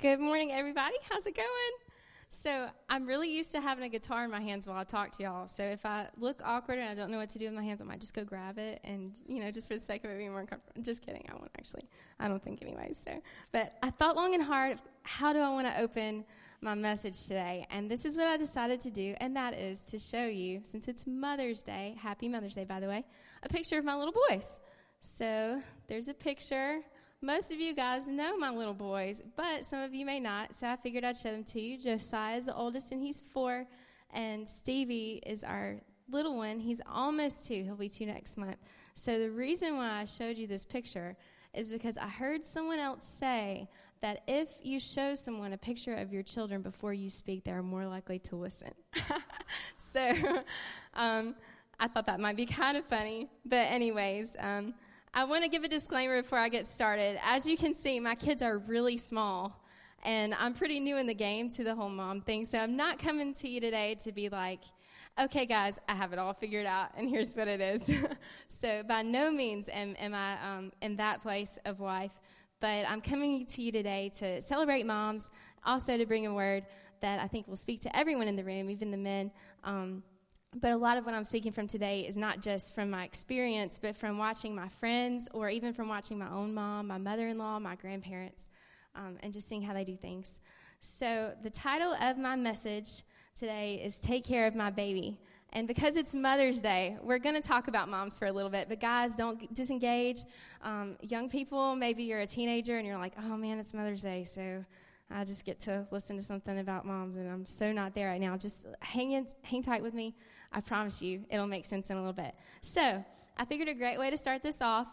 Good morning, everybody. How's it going? So I'm really used to having a guitar in my hands while I talk to y'all. So if I look awkward and I don't know what to do with my hands, I might just go grab it and, just for the sake of it being more comfortable. I'm just kidding. I won't actually. I don't think anyway. So, but I thought long and hard, how do I want to open my message today? And this is what I decided to do, and that is to show you, since it's Mother's Day, happy Mother's Day, by the way, a picture of my little boys. So there's a picture. Most of you guys know my little boys, but some of you may not, so I figured I'd show them to you. Josiah is the oldest, and he's 4, and Stevie is our little one. He's almost 2. He'll be 2 next month. So the reason why I showed you this picture is because I heard someone else say that if you show someone a picture of your children before you speak, they're more likely to listen. So I thought that might be kind of funny, but anyways, I want to give a disclaimer before I get started. As you can see, my kids are really small, and I'm pretty new in the game to the whole mom thing, so I'm not coming to you today to be like, okay, guys, I have it all figured out, and here's what it is. So by no means am I in that place of life, but I'm coming to you today to celebrate moms, also to bring a word that I think will speak to everyone in the room, even the men. But a lot of what I'm speaking from today is not just from my experience, but from watching my friends or even from watching my own mom, my mother-in-law, my grandparents, and just seeing how they do things. So the title of my message today is Take Care of My Baby. And because it's Mother's Day, we're going to talk about moms for a little bit. But guys, don't disengage. Young people, maybe you're a teenager and you're like, oh, man, it's Mother's Day, so I just get to listen to something about moms, and I'm so not there right now. Just hang tight with me. I promise you it'll make sense in a little bit. So I figured a great way to start this off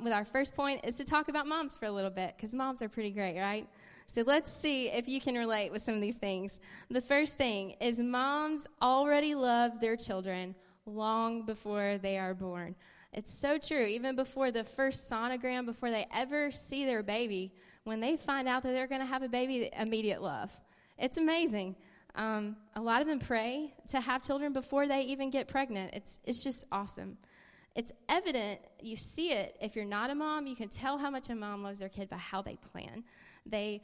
with our first point is to talk about moms for a little bit, because moms are pretty great, right? So let's see if you can relate with some of these things. The first thing is moms already love their children long before they are born. It's so true. Even before the first sonogram, before they ever see their baby, when they find out that they're going to have a baby, immediate love. It's amazing. A lot of them pray to have children before they even get pregnant. It's just awesome. It's evident. You see it. If you're not a mom, you can tell how much a mom loves their kid by how they plan. They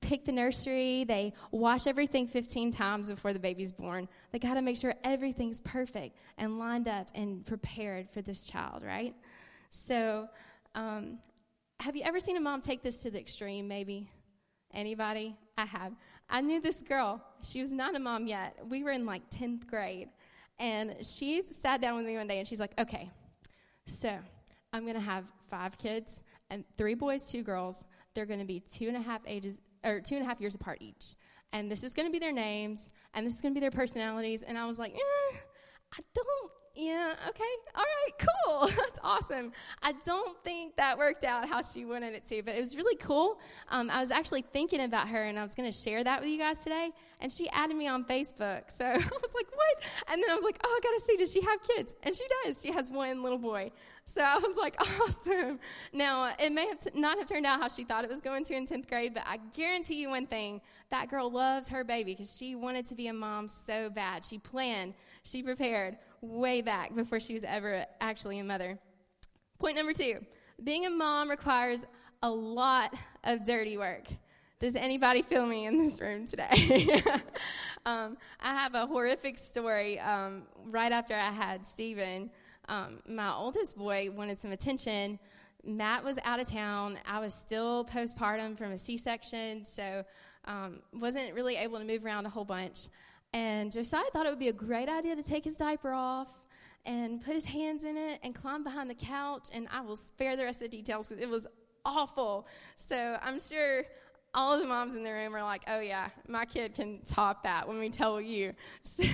pick the nursery. They wash everything 15 times before the baby's born. They got to make sure everything's perfect and lined up and prepared for this child, right? So have you ever seen a mom take this to the extreme, maybe? Anybody? I have. I knew this girl. She was not a mom yet. We were in, 10th grade. And she sat down with me one day, and she's like, okay, so I'm going to have 5 kids, and 3 boys, 2 girls. They're going to be 2.5 years apart each. And this is going to be their names, and this is going to be their personalities. And I was like, all right, cool. That's awesome. I don't think that worked out how she wanted it to, but it was really cool. I was actually thinking about her, and I was going to share that with you guys today, and she added me on Facebook. So I was like, what? And then I was like, oh, I got to see, does she have kids? And she does. She has 1 little boy. So I was like, awesome. Now, it may have not have turned out how she thought it was going to in 10th grade, but I guarantee you one thing, that girl loves her baby because she wanted to be a mom so bad. She planned. She prepared way back before she was ever actually a mother. Point number 2, being a mom requires a lot of dirty work. Does anybody feel me in this room today? I have a horrific story. Right after I had Steven, my oldest boy wanted some attention. Matt was out of town. I was still postpartum from a C-section, so wasn't really able to move around a whole bunch. And Josiah thought it would be a great idea to take his diaper off and put his hands in it and climb behind the couch. And I will spare the rest of the details because it was awful. So I'm sure all of the moms in the room are like, oh, yeah, my kid can top that when we tell you. So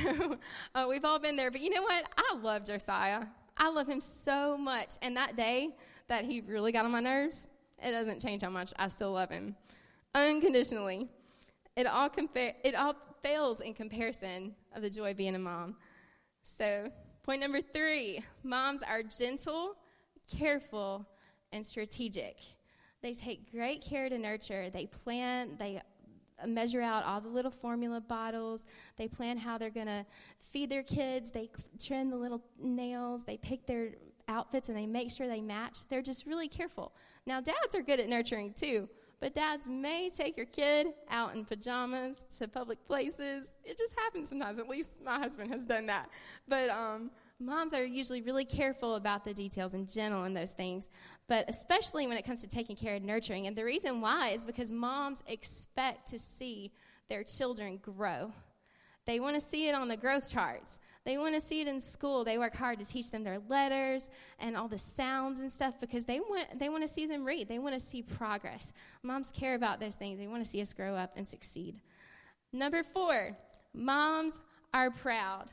we've all been there. But you know what? I love Josiah. I love him so much. And that day that he really got on my nerves, it doesn't change how much I still love him. Unconditionally. It all fails in comparison of the joy of being a mom. So point number 3, moms are gentle, careful, and strategic. They take great care to nurture. They plan, they measure out all the little formula bottles. They plan how they're going to feed their kids. They trim the little nails. They pick their outfits, and they make sure they match. They're just really careful. Now, dads are good at nurturing, too, But dads may take your kid out in pajamas to public places. It just happens sometimes. At least my husband has done that. But moms are usually really careful about the details and gentle in those things, but especially when it comes to taking care of nurturing. And the reason why is because moms expect to see their children grow. They want to see it on the growth charts. They want to see it in school. They work hard to teach them their letters and all the sounds and stuff because they want to see them read. They want to see progress. Moms care about those things. They want to see us grow up and succeed. Number 4, moms are proud.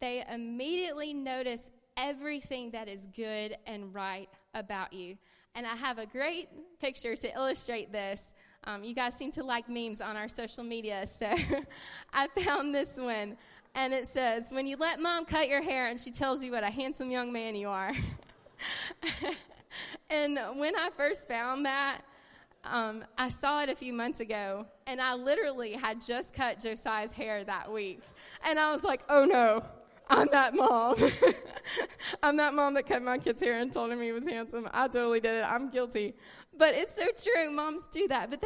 They immediately notice everything that is good and right about you. And I have a great picture to illustrate this. You guys seem to like memes on our social media, so I found this one. And it says, when you let mom cut your hair and she tells you what a handsome young man you are. And when I first found that, I saw it a few months ago, and I literally had just cut Josiah's hair that week. And I was like, oh no, I'm that mom. I'm that mom that cut my kid's hair and told him he was handsome. I totally did it. I'm guilty. But it's so true. Moms do that. But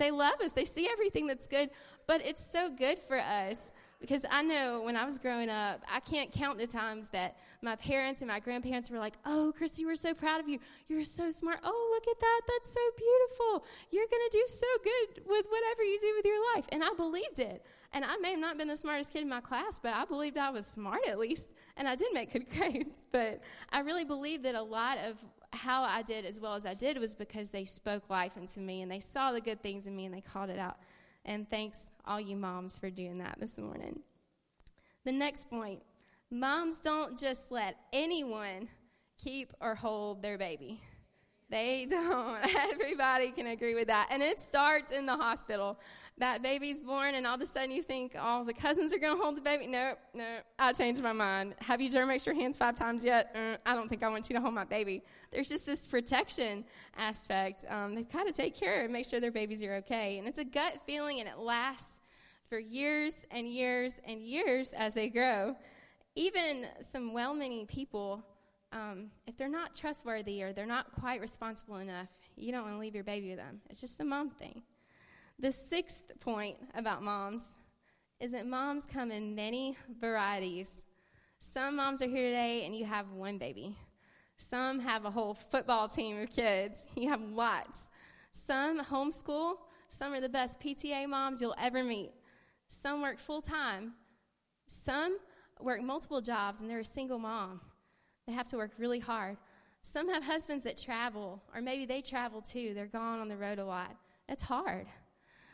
they love us. They see everything that's good. But it's so good for us because I know when I was growing up, I can't count the times that my parents and my grandparents were like, oh, Christy, we're so proud of you. You're so smart. Oh, look at that. That's so beautiful. You're going to do so good with whatever you do with your life. And I believed it. And I may have not been the smartest kid in my class, but I believed I was smart at least, and I did make good grades. But I really believe that a lot of how I did as well as I did was because they spoke life into me, and they saw the good things in me, and they called it out. And thanks, all you moms, for doing that this morning. The next point, moms don't just let anyone keep or hold their baby. They don't. Everybody can agree with that. And it starts in the hospital. That baby's born, and all of a sudden you think all the cousins are going to hold the baby. Nope. I changed my mind. Have you germexed your hands 5 times yet? I don't think I want you to hold my baby. There's just this protection aspect. They've got to take care and make sure their babies are okay. And it's a gut feeling, and it lasts for years and years and years as they grow. Even some well-meaning people, if they're not trustworthy or they're not quite responsible enough, you don't want to leave your baby with them. It's just a mom thing. The 6th point about moms is that moms come in many varieties. Some moms are here today and you have one baby. Some have a whole football team of kids. You have lots. Some homeschool. Some are the best PTA moms you'll ever meet. Some work full-time. Some work multiple jobs and they're a single mom. They have to work really hard. Some have husbands that travel, or maybe they travel too. They're gone on the road a lot. It's hard.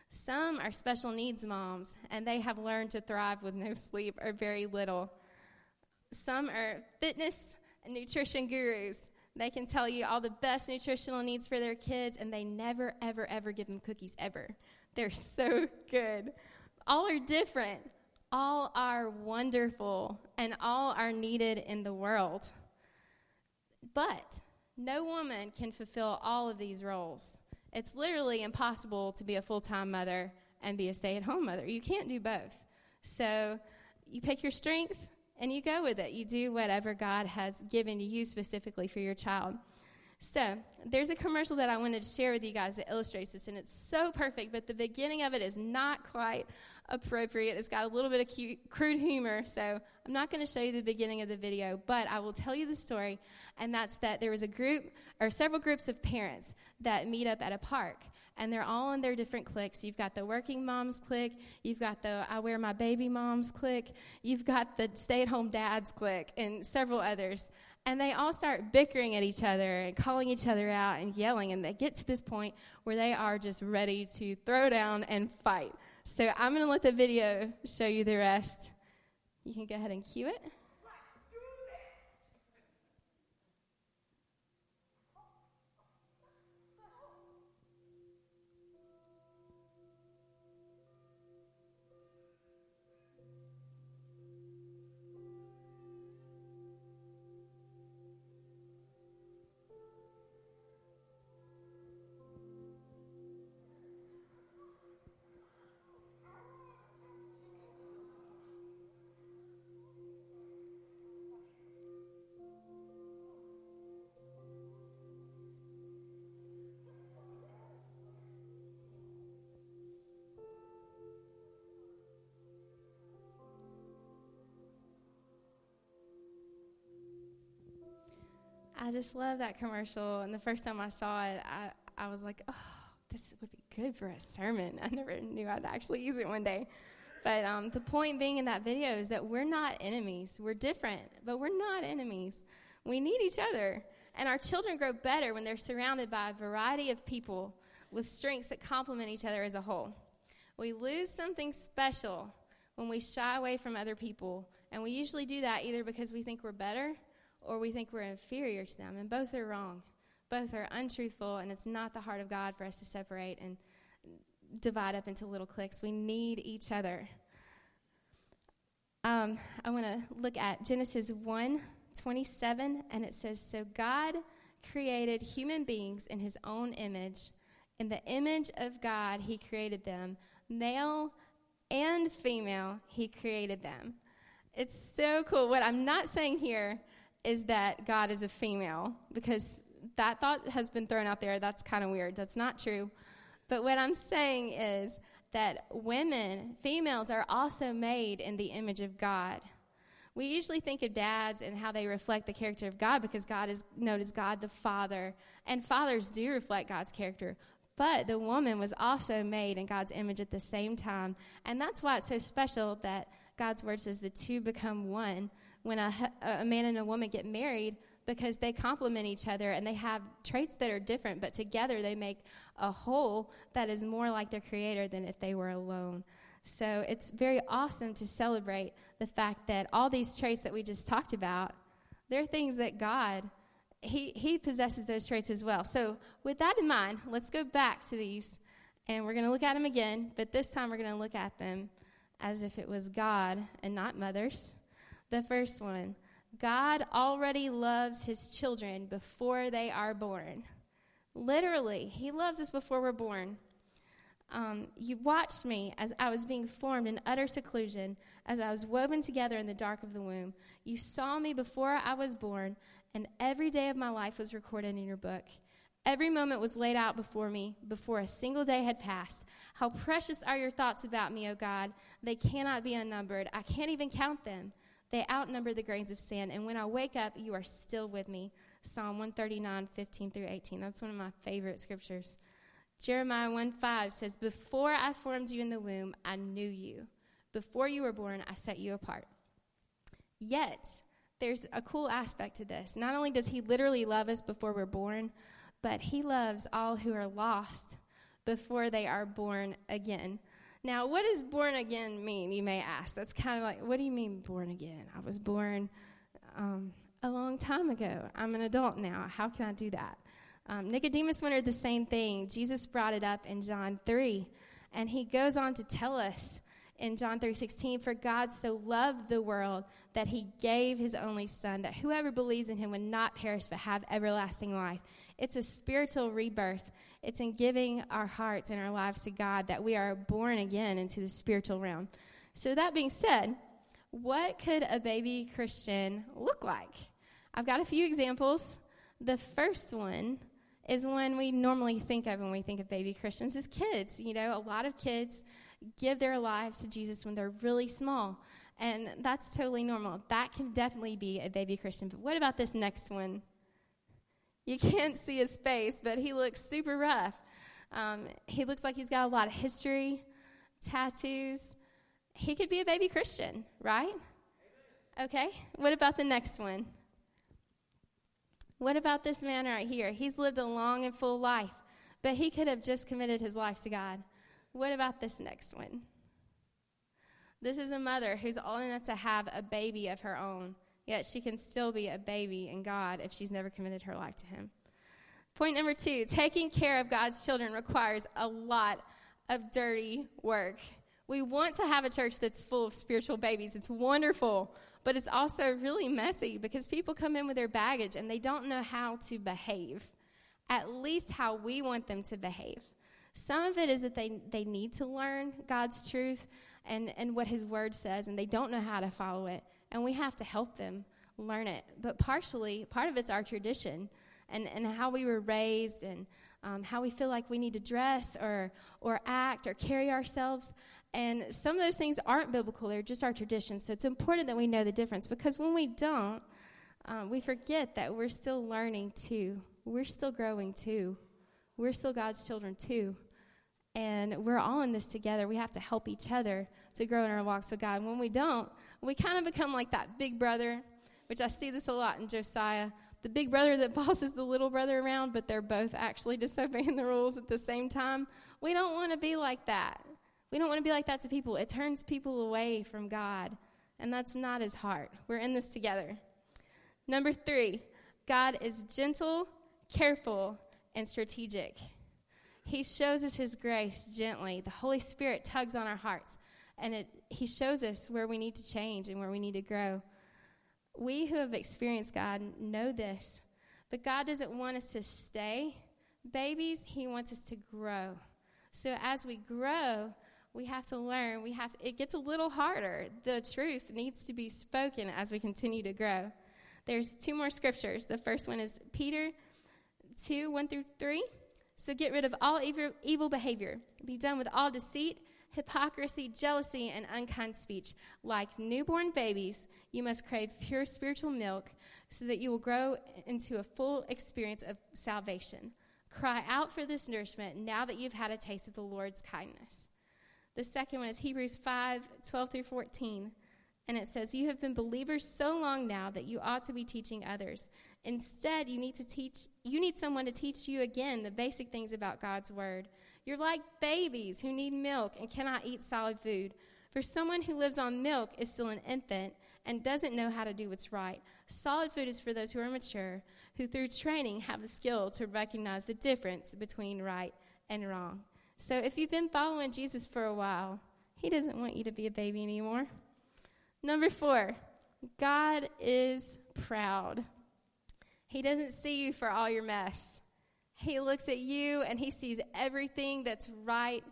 Some are special needs moms, and they have learned to thrive with no sleep or very little. Some are fitness and nutrition gurus. They can tell you all the best nutritional needs for their kids, and they never, ever, ever give them cookies, ever. They're so good. All are different. All are wonderful, and all are needed in the world. But no woman can fulfill all of these roles. It's literally impossible to be a full-time mother and be a stay-at-home mother. You can't do both. So you pick your strength and you go with it. You do whatever God has given you specifically for your child. So there's a commercial that I wanted to share with you guys that illustrates this, and it's so perfect, but the beginning of it is not quite appropriate. It's got a little bit of crude humor, so I'm not going to show you the beginning of the video, but I will tell you the story, and that's that there was a group or several groups of parents that meet up at a park, and they're all in their different cliques. You've got the working moms clique. You've got the I wear my baby moms clique. You've got the stay-at-home dads clique and several others. And they all start bickering at each other and calling each other out and yelling, and they get to this point where they are just ready to throw down and fight. So I'm going to let the video show you the rest. You can go ahead and cue it. I just love that commercial. And the first time I saw it, I was like, oh, this would be good for a sermon. I never knew I'd actually use it one day. But the point being in that video is that we're not enemies. We're different, but we're not enemies. We need each other. And our children grow better when they're surrounded by a variety of people with strengths that complement each other as a whole. We lose something special when we shy away from other people, and we usually do that either because we think we're better or we think we're inferior to them, and both are wrong. Both are untruthful, and it's not the heart of God for us to separate and divide up into little cliques. We need each other. I want to look at Genesis 1:27, and it says, "So God created human beings in his own image. In the image of God, he created them. Male and female, he created them." It's so cool. What I'm not saying here is that God is a female, because that thought has been thrown out there. That's kind of weird. That's not true. But what I'm saying is that women, females, are also made in the image of God. We usually think of dads and how they reflect the character of God, because God is known as God the Father, and fathers do reflect God's character. But the woman was also made in God's image at the same time, and that's why it's so special that God's word says the two become one. When a man and a woman get married, because they complement each other and they have traits that are different, but together they make a whole that is more like their creator than if they were alone. So it's very awesome to celebrate the fact that all these traits that we just talked about, they're things that God, he possesses those traits as well. So with that in mind, let's go back to these, and we're going to look at them again, but this time we're going to look at them as if it was God and not mothers. The first one, God already loves his children before they are born. Literally, he loves us before we're born. You watched me as I was being formed in utter seclusion, as I was woven together in the dark of the womb. You saw me before I was born, and every day of my life was recorded in your book. Every moment was laid out before me, before a single day had passed. How precious are your thoughts about me, O God. They cannot be unnumbered. I can't even count them. They outnumber the grains of sand, and when I wake up, you are still with me. Psalm 139:15-18. That's one of my favorite scriptures. Jeremiah 1:5 says, "Before I formed you in the womb, I knew you. Before you were born, I set you apart." Yet, there's a cool aspect to this. Not only does he literally love us before we're born, but he loves all who are lost before they are born again. Now, what does born again mean, you may ask? That's kind of like, what do you mean born again? I was born a long time ago. I'm an adult now. How can I do that? Nicodemus wondered the same thing. Jesus brought it up in John 3, and he goes on to tell us in John 3:16, "For God so loved the world that he gave his only son, that whoever believes in him would not perish but have everlasting life." It's a spiritual rebirth. It's in giving our hearts and our lives to God that we are born again into the spiritual realm. So that being said, what could a baby Christian look like? I've got a few examples. The first one is one we normally think of when we think of baby Christians as kids. You know, a lot of kids give their lives to Jesus when they're really small, and that's totally normal. That can definitely be a baby Christian. But what about this next one? You can't see his face, but he looks super rough. He looks like he's got a lot of history, tattoos. He could be a baby Christian, right? Okay, what about the next one? What about this man right here? He's lived a long and full life, but he could have just committed his life to God. What about this next one? This is a mother who's old enough to have a baby of her own, yet she can still be a baby in God if she's never committed her life to him. Point number 2, taking care of God's children requires a lot of dirty work. We want to have a church that's full of spiritual babies. It's wonderful, but it's also really messy because people come in with their baggage and they don't know how to behave, at least how we want them to behave. Some of it is that they need to learn God's truth and what his word says, and they don't know how to follow it, and we have to help them learn it. But part of it's our tradition and how we were raised and how we feel like we need to dress or act or carry ourselves. And some of those things aren't biblical. They're just our traditions. So it's important that we know the difference, because when we don't, we forget that we're still learning too. We're still growing too. We're still God's children too. And we're all in this together. We have to help each other to grow in our walks with God. And when we don't, we kind of become like that big brother, which I see this a lot in Josiah, the big brother that bosses the little brother around, but they're both actually disobeying the rules at the same time. We don't want to be like that. We don't want to be like that to people. It turns people away from God, and that's not His heart. We're in this together. Number 3, God is gentle, careful, and strategic. He shows us His grace gently. The Holy Spirit tugs on our hearts, and He shows us where we need to change and where we need to grow. We who have experienced God know this, but God doesn't want us to stay babies. He wants us to grow. So as we grow, we have to learn. It gets a little harder. The truth needs to be spoken as we continue to grow. There's 2 more scriptures. The first one is Peter 2:1-3. So get rid of all evil behavior. Be done with all deceit, hypocrisy, jealousy, and unkind speech. Like newborn babies, you must crave pure spiritual milk so that you will grow into a full experience of salvation. Cry out for this nourishment now that you've had a taste of the Lord's kindness. The second one is Hebrews 5:12-14. And it says, you have been believers so long now that you ought to be teaching others. Instead, you need someone to teach you again the basic things about God's word. You're like babies who need milk and cannot eat solid food. For someone who lives on milk is still an infant and doesn't know how to do what's right. Solid food is for those who are mature, who through training have the skill to recognize the difference between right and wrong. So if you've been following Jesus for a while, He doesn't want you to be a baby anymore. Number 4, God is proud. He doesn't see you for all your mess. He looks at you, and He sees everything that's right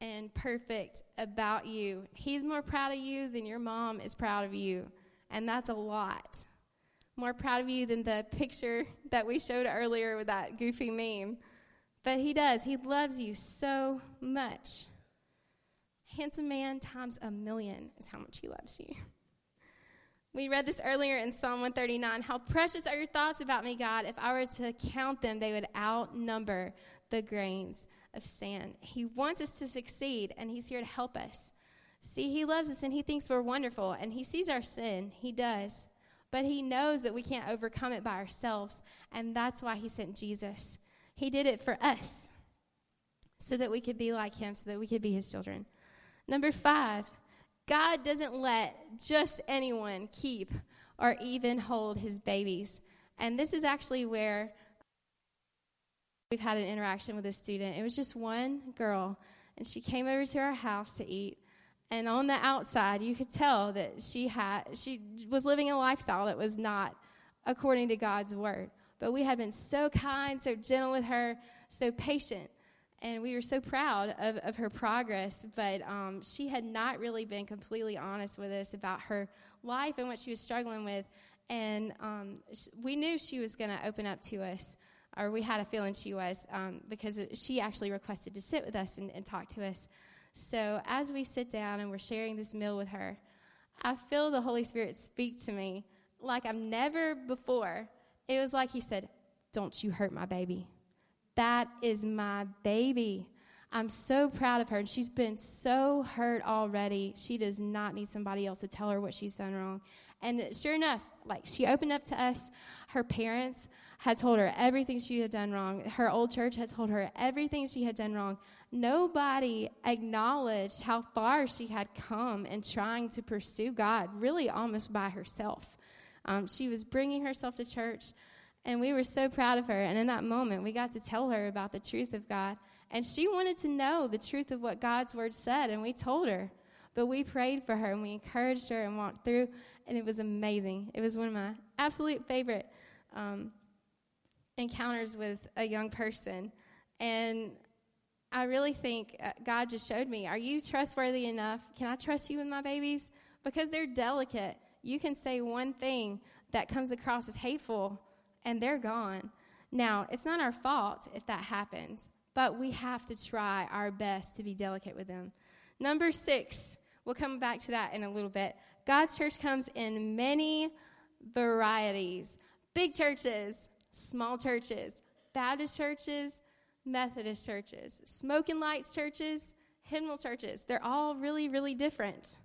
and perfect about you. He's more proud of you than your mom is proud of you, and that's a lot. More proud of you than the picture that we showed earlier with that goofy meme. But He does. He loves you so much. Handsome man times 1,000,000 is how much He loves you. We read this earlier in Psalm 139. How precious are your thoughts about me, God. If I were to count them, they would outnumber the grains of sand. He wants us to succeed, and He's here to help us. See, He loves us, and He thinks we're wonderful, and He sees our sin. He does. But He knows that we can't overcome it by ourselves, and that's why He sent Jesus. He did it for us so that we could be like Him, so that we could be His children. Number 5. God doesn't let just anyone keep or even hold His babies. And this is actually where we've had an interaction with a student. It was just one girl, and she came over to our house to eat. And on the outside, you could tell that she was living a lifestyle that was not according to God's word. But we had been so kind, so gentle with her, so patient. And we were so proud of her progress, but she had not really been completely honest with us about her life and what she was struggling with. And we knew she was going to open up to us, or we had a feeling she was, because she actually requested to sit with us and talk to us. So as we sit down and we're sharing this meal with her, I feel the Holy Spirit speak to me like I've never before. It was like He said, "Don't you hurt my baby. That is my baby. I'm so proud of her, and she's been so hurt already. She does not need somebody else to tell her what she's done wrong." And sure enough, like, she opened up to us. Her parents had told her everything she had done wrong. Her old church had told her everything she had done wrong. Nobody acknowledged how far she had come in trying to pursue God, really almost by herself. She was bringing herself to church. And we were so proud of her. And in that moment, we got to tell her about the truth of God. And she wanted to know the truth of what God's word said, and we told her. But we prayed for her, and we encouraged her and walked through, and it was amazing. It was one of my absolute favorite encounters with a young person. And I really think God just showed me, are you trustworthy enough? Can I trust you with my babies? Because they're delicate. You can say one thing that comes across as hateful, and they're gone. Now, it's not our fault if that happens, but we have to try our best to be delicate with them. Number 6, we'll come back to that in a little bit. God's church comes in many varieties. Big churches, small churches, Baptist churches, Methodist churches, smoke and lights churches, hymnal churches. They're all really, really different.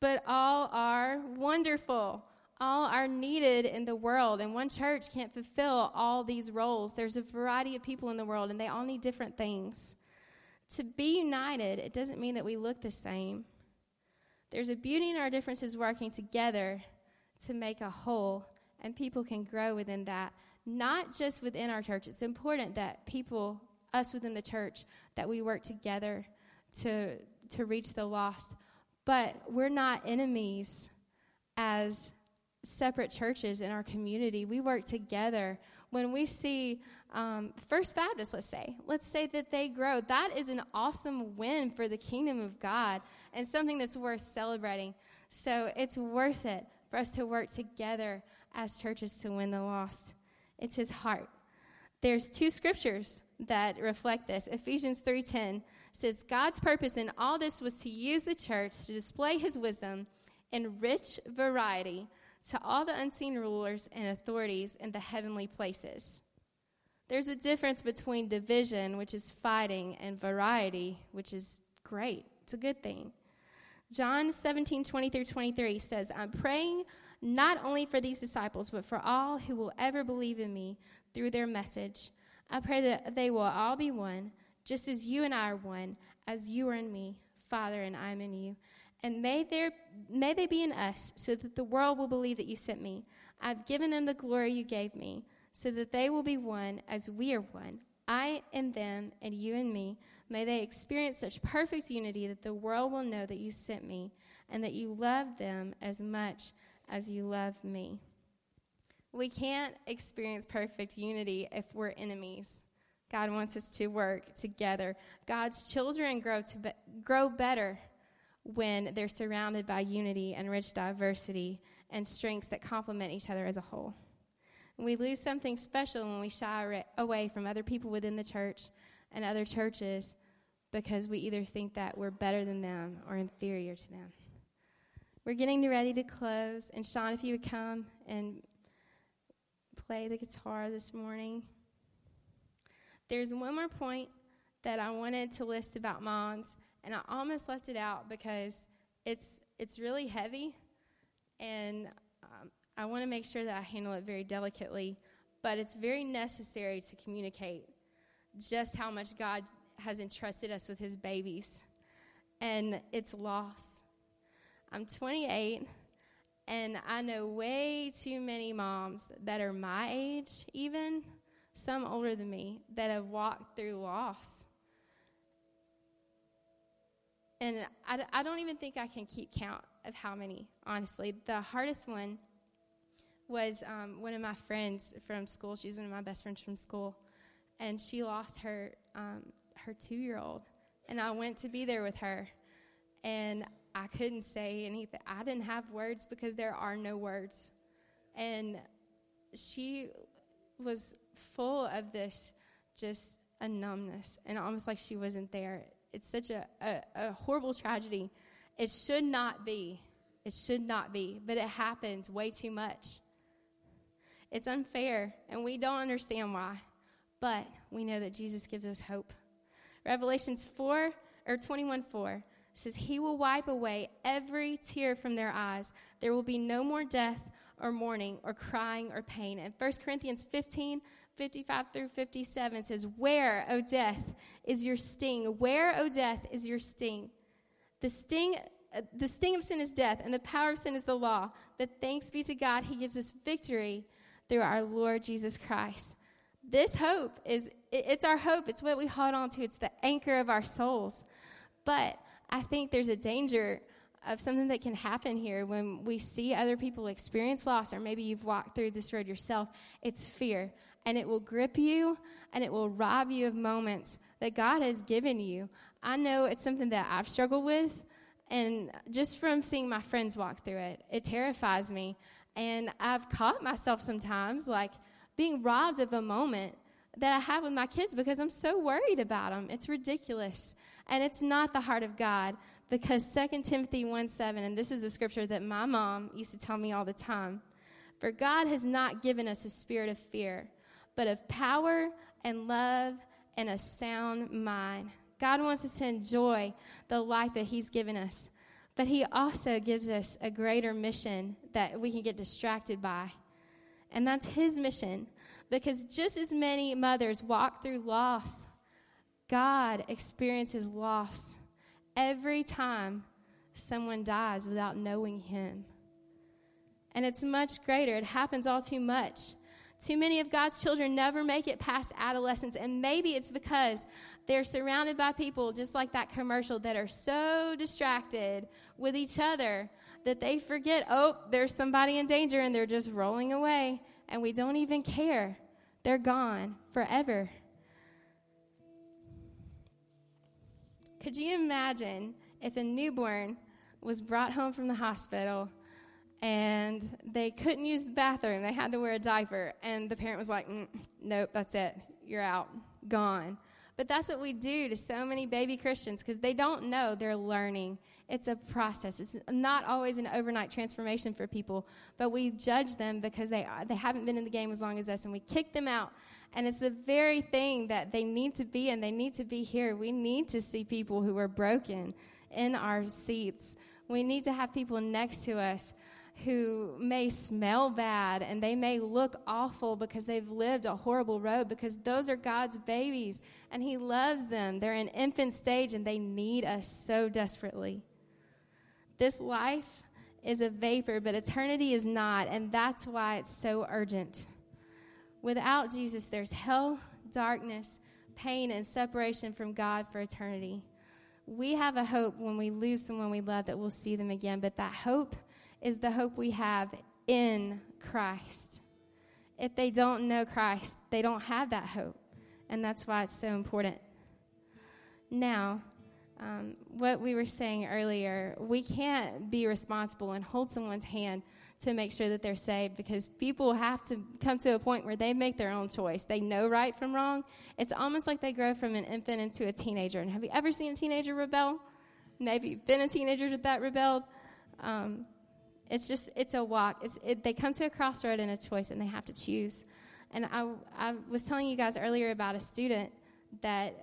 But all are wonderful. All are needed in the world. And one church can't fulfill all these roles. There's a variety of people in the world, and they all need different things. To be united, it doesn't mean that we look the same. There's a beauty in our differences working together to make a whole, and people can grow within that. Not just within our church. It's important that people, us within the church, that we work together to reach the lost. But we're not enemies as separate churches in our community. We work together. When we see First Baptist, let's say that they grow, that is an awesome win for the kingdom of God and something that's worth celebrating. So it's worth it for us to work together as churches to win the lost. It's his heart. There's two scriptures that reflect this. Ephesians 3:10 says, God's purpose in all this was to use the church to display his wisdom in rich variety to all the unseen rulers and authorities in the heavenly places. There's a difference between division, which is fighting, and variety, which is great. It's a good thing. John 17:20-23 says, I'm praying not only for these disciples, but for all who will ever believe in me through their message. I pray that they will all be one, just as you and I are one, as you are in me, Father, and I am in you. And may they be in us, so that the world will believe that you sent me. I've given them the glory you gave me, so that they will be one as we are one. I and them, and you and me. May they experience such perfect unity that the world will know that you sent me, and that you love them as much as you love me. We can't experience perfect unity if we're enemies. God wants us to work together. God's children grow better when they're surrounded by unity and rich diversity and strengths that complement each other as a whole. We lose something special when we shy away from other people within the church and other churches because we either think that we're better than them or inferior to them. We're getting ready to close. And Sean, if you would come and play the guitar this morning. There's one more point that I wanted to list about moms, and I almost left it out because it's really heavy, and I want to make sure that I handle it very delicately, but it's very necessary to communicate just how much God has entrusted us with his babies, and it's loss. I'm 28, and I know way too many moms that are my age, even some older than me, that have walked through loss. And I don't even think I can keep count of how many, honestly. The hardest one was one of my friends from school. She was one of my best friends from school. And she lost her 2-year-old. And I went to be there with her. And I couldn't say anything. I didn't have words because there are no words. And she was full of this, just a numbness. And almost like she wasn't there. It's such a horrible tragedy. It should not be. It should not be. But it happens way too much. It's unfair, and we don't understand why. But we know that Jesus gives us hope. Revelations 21:4 says, he will wipe away every tear from their eyes. There will be no more death or mourning or crying or pain. And 1 Corinthians 15:55-57 says, where, O death, is your sting? Where, O death, is your sting? The sting of sin is death, and the power of sin is the law. But thanks be to God, he gives us victory through our Lord Jesus Christ. This hope it's our hope. It's what we hold on to. It's the anchor of our souls. But I think there's a danger of something that can happen here when we see other people experience loss, or maybe you've walked through this road yourself. It's fear. And it will grip you, and it will rob you of moments that God has given you. I know it's something that I've struggled with, and just from seeing my friends walk through it, it terrifies me. And I've caught myself sometimes, like, being robbed of a moment that I have with my kids because I'm so worried about them. It's ridiculous. And it's not the heart of God, because 2 Timothy 1:7, and this is a scripture that my mom used to tell me all the time, For God has not given us a spirit of fear, but of power and love and a sound mind. God wants us to enjoy the life that he's given us, but he also gives us a greater mission that we can get distracted by, and that's his mission, because just as many mothers walk through loss, God experiences loss every time someone dies without knowing him, and it's much greater. It happens all too much. Too many of God's children never make it past adolescence, and maybe it's because they're surrounded by people, just like that commercial, that are so distracted with each other that they forget, oh, there's somebody in danger, and they're just rolling away, and we don't even care. They're gone forever. Could you imagine if a newborn was brought home from the hospital and they couldn't use the bathroom, they had to wear a diaper, and the parent was like, nope, that's it, you're out, gone. But that's what we do to so many baby Christians, because they don't know, they're learning. It's a process. It's not always an overnight transformation for people, but we judge them because they haven't been in the game as long as us, and we kick them out. And it's the very thing that they need to be, and they need to be here. We need to see people who are broken in our seats. We need to have people next to us who may smell bad and they may look awful because they've lived a horrible road, because those are God's babies and he loves them. They're in infant stage and they need us so desperately. This life is a vapor, but eternity is not, and that's why it's so urgent. Without Jesus, there's hell, darkness, pain, and separation from God for eternity. We have a hope when we lose someone we love that we'll see them again, but that hope is the hope we have in Christ. If they don't know Christ, they don't have that hope, and that's why it's so important. Now, what we were saying earlier, we can't be responsible and hold someone's hand to make sure that they're saved, because people have to come to a point where they make their own choice. They know right from wrong. It's almost like they grow from an infant into a teenager. And have you ever seen a teenager rebel? Maybe you've been a teenager that rebelled. It's a walk. They come to a crossroad and a choice, and they have to choose. And I was telling you guys earlier about a student that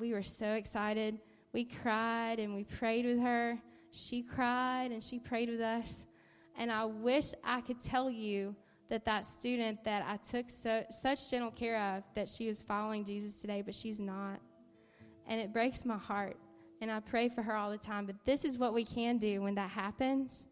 we were so excited. We cried, and we prayed with her. She cried, and she prayed with us. And I wish I could tell you that student that I took such gentle care of, that she was following Jesus today, but she's not. And it breaks my heart, and I pray for her all the time. But this is what we can do when that happens.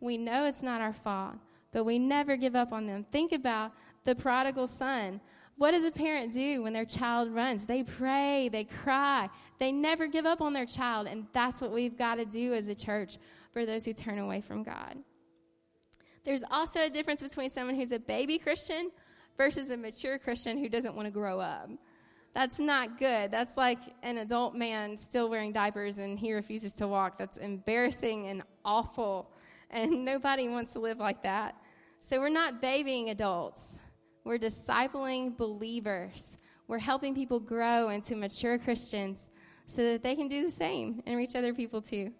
We know it's not our fault, but we never give up on them. Think about the prodigal son. What does a parent do when their child runs? They pray, they cry. They never give up on their child, and that's what we've got to do as a church for those who turn away from God. There's also a difference between someone who's a baby Christian versus a mature Christian who doesn't want to grow up. That's not good. That's like an adult man still wearing diapers and he refuses to walk. That's embarrassing and awful. And nobody wants to live like that. So we're not babying adults. We're discipling believers. We're helping people grow into mature Christians so that they can do the same and reach other people too.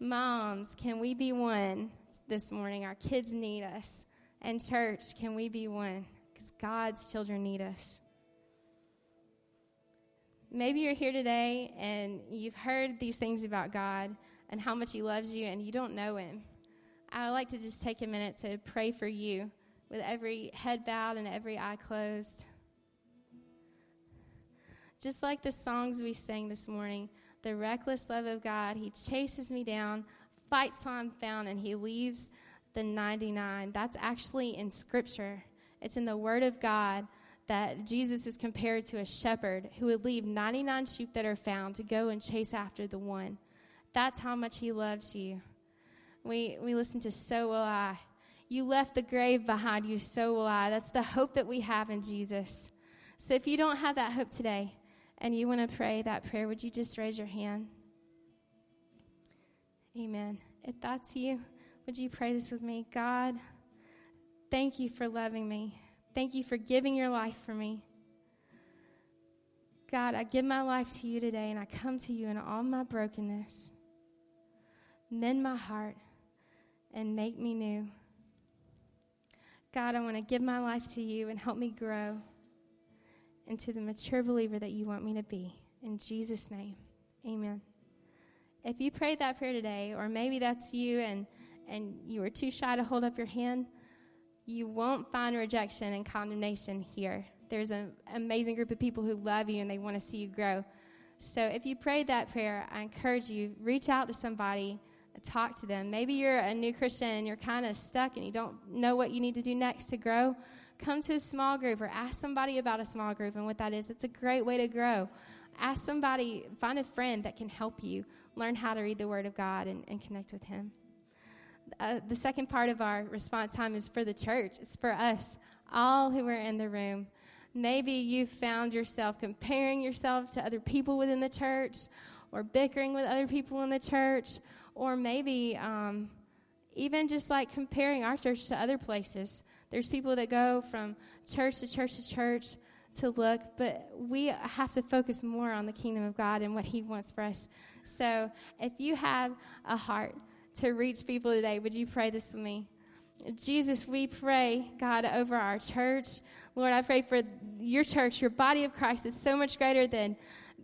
Moms, can we be one this morning? Our kids need us. And church, can we be one? Because God's children need us. Maybe you're here today and you've heard these things about God and how much he loves you, and you don't know him. I would like to just take a minute to pray for you with every head bowed and every eye closed. Just like the songs we sang this morning, the reckless love of God, he chases me down, fights till I'm found, and he leaves the 99. That's actually in Scripture. It's in the Word of God that Jesus is compared to a shepherd who would leave 99 sheep that are found to go and chase after the one. That's how much he loves you. We listen to So Will I. You left the grave behind you, so will I. That's the hope that we have in Jesus. So if you don't have that hope today and you want to pray that prayer, would you just raise your hand? Amen. If that's you, would you pray this with me? God, thank you for loving me. Thank you for giving your life for me. God, I give my life to you today, and I come to you in all my brokenness. Mend my heart and make me new. God, I want to give my life to you and help me grow into the mature believer that you want me to be. In Jesus' name, amen. If you prayed that prayer today, or maybe that's you and you were too shy to hold up your hand, you won't find rejection and condemnation here. There's an amazing group of people who love you and they want to see you grow. So if you prayed that prayer, I encourage you, reach out to somebody, talk to them. Maybe you're a new Christian and you're kind of stuck and you don't know what you need to do next to grow. Come to a small group or ask somebody about a small group and what that is. It's a great way to grow. Ask somebody, find a friend that can help you learn how to read the Word of God and connect with Him. The second part of our response time is for the church. It's for us, all who are in the room. Maybe you found yourself comparing yourself to other people within the church, or bickering with other people in the church, or maybe even just like comparing our church to other places. There's people that go from church to church to church to look, but we have to focus more on the kingdom of God and what He wants for us. So if you have a heart to reach people today, would you pray this with me? Jesus, we pray, God, over our church. Lord, I pray for your church, your body of Christ that's so much greater than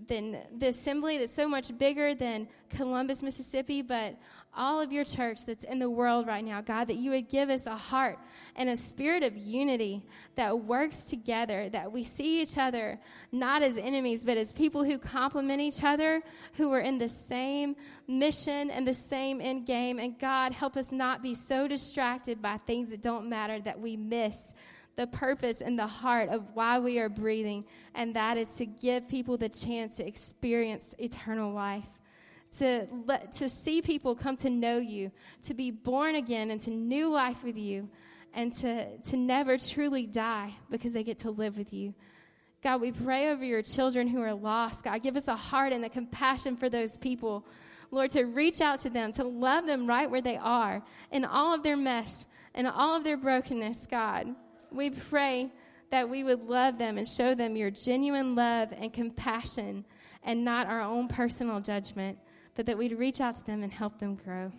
the assembly, that's so much bigger than Columbus, Mississippi, but all of your church that's in the world right now, God, that you would give us a heart and a spirit of unity that works together, that we see each other not as enemies, but as people who complement each other, who are in the same mission and the same end game. And God, help us not be so distracted by things that don't matter that we miss the purpose and the heart of why we are breathing, and that is to give people the chance to experience eternal life, to see people come to know you, to be born again into new life with you, and to never truly die because they get to live with you. God, we pray over your children who are lost. God, give us a heart and a compassion for those people, Lord, to reach out to them, to love them right where they are, in all of their mess, in all of their brokenness, God. We pray that we would love them and show them your genuine love and compassion and not our own personal judgment, but that we'd reach out to them and help them grow.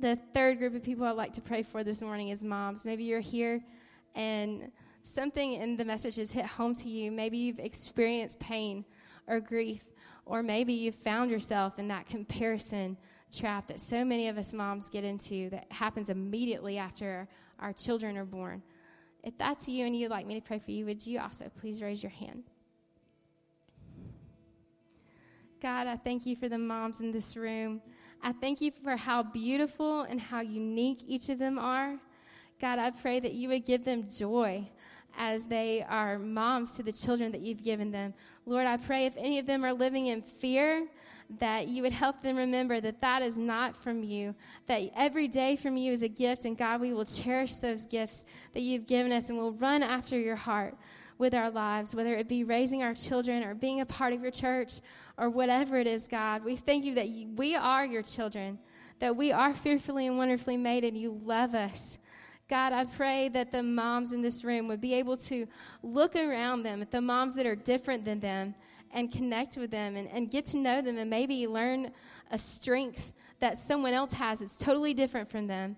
The third group of people I'd like to pray for this morning is moms. Maybe you're here and something in the message has hit home to you. Maybe you've experienced pain or grief, or maybe you've found yourself in that comparison trap that so many of us moms get into that happens immediately after our children are born. If that's you and you'd like me to pray for you, would you also please raise your hand? God, I thank you for the moms in this room. I thank you for how beautiful and how unique each of them are. God, I pray that you would give them joy as they are moms to the children that you've given them. Lord, I pray if any of them are living in fear, that you would help them remember that that is not from you, that every day from you is a gift, and God, we will cherish those gifts that you've given us, and we'll run after your heart with our lives, whether it be raising our children or being a part of your church or whatever it is, God. We thank you that we are your children, that we are fearfully and wonderfully made, and you love us. God, I pray that the moms in this room would be able to look around them at the moms that are different than them and connect with them and get to know them and maybe learn a strength that someone else has that's totally different from them.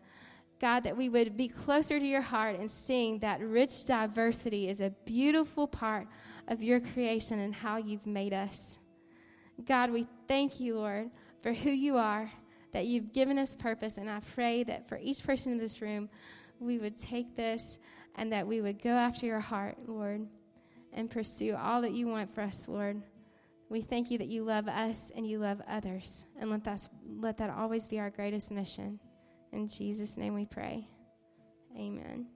God, that we would be closer to your heart and seeing that rich diversity is a beautiful part of your creation and how you've made us. God, we thank you, Lord, for who you are, that you've given us purpose, and I pray that for each person in this room, we would take this and that we would go after your heart, Lord, and pursue all that you want for us, Lord. We thank you that you love us and you love others. And let that always be our greatest mission. In Jesus' name we pray. Amen.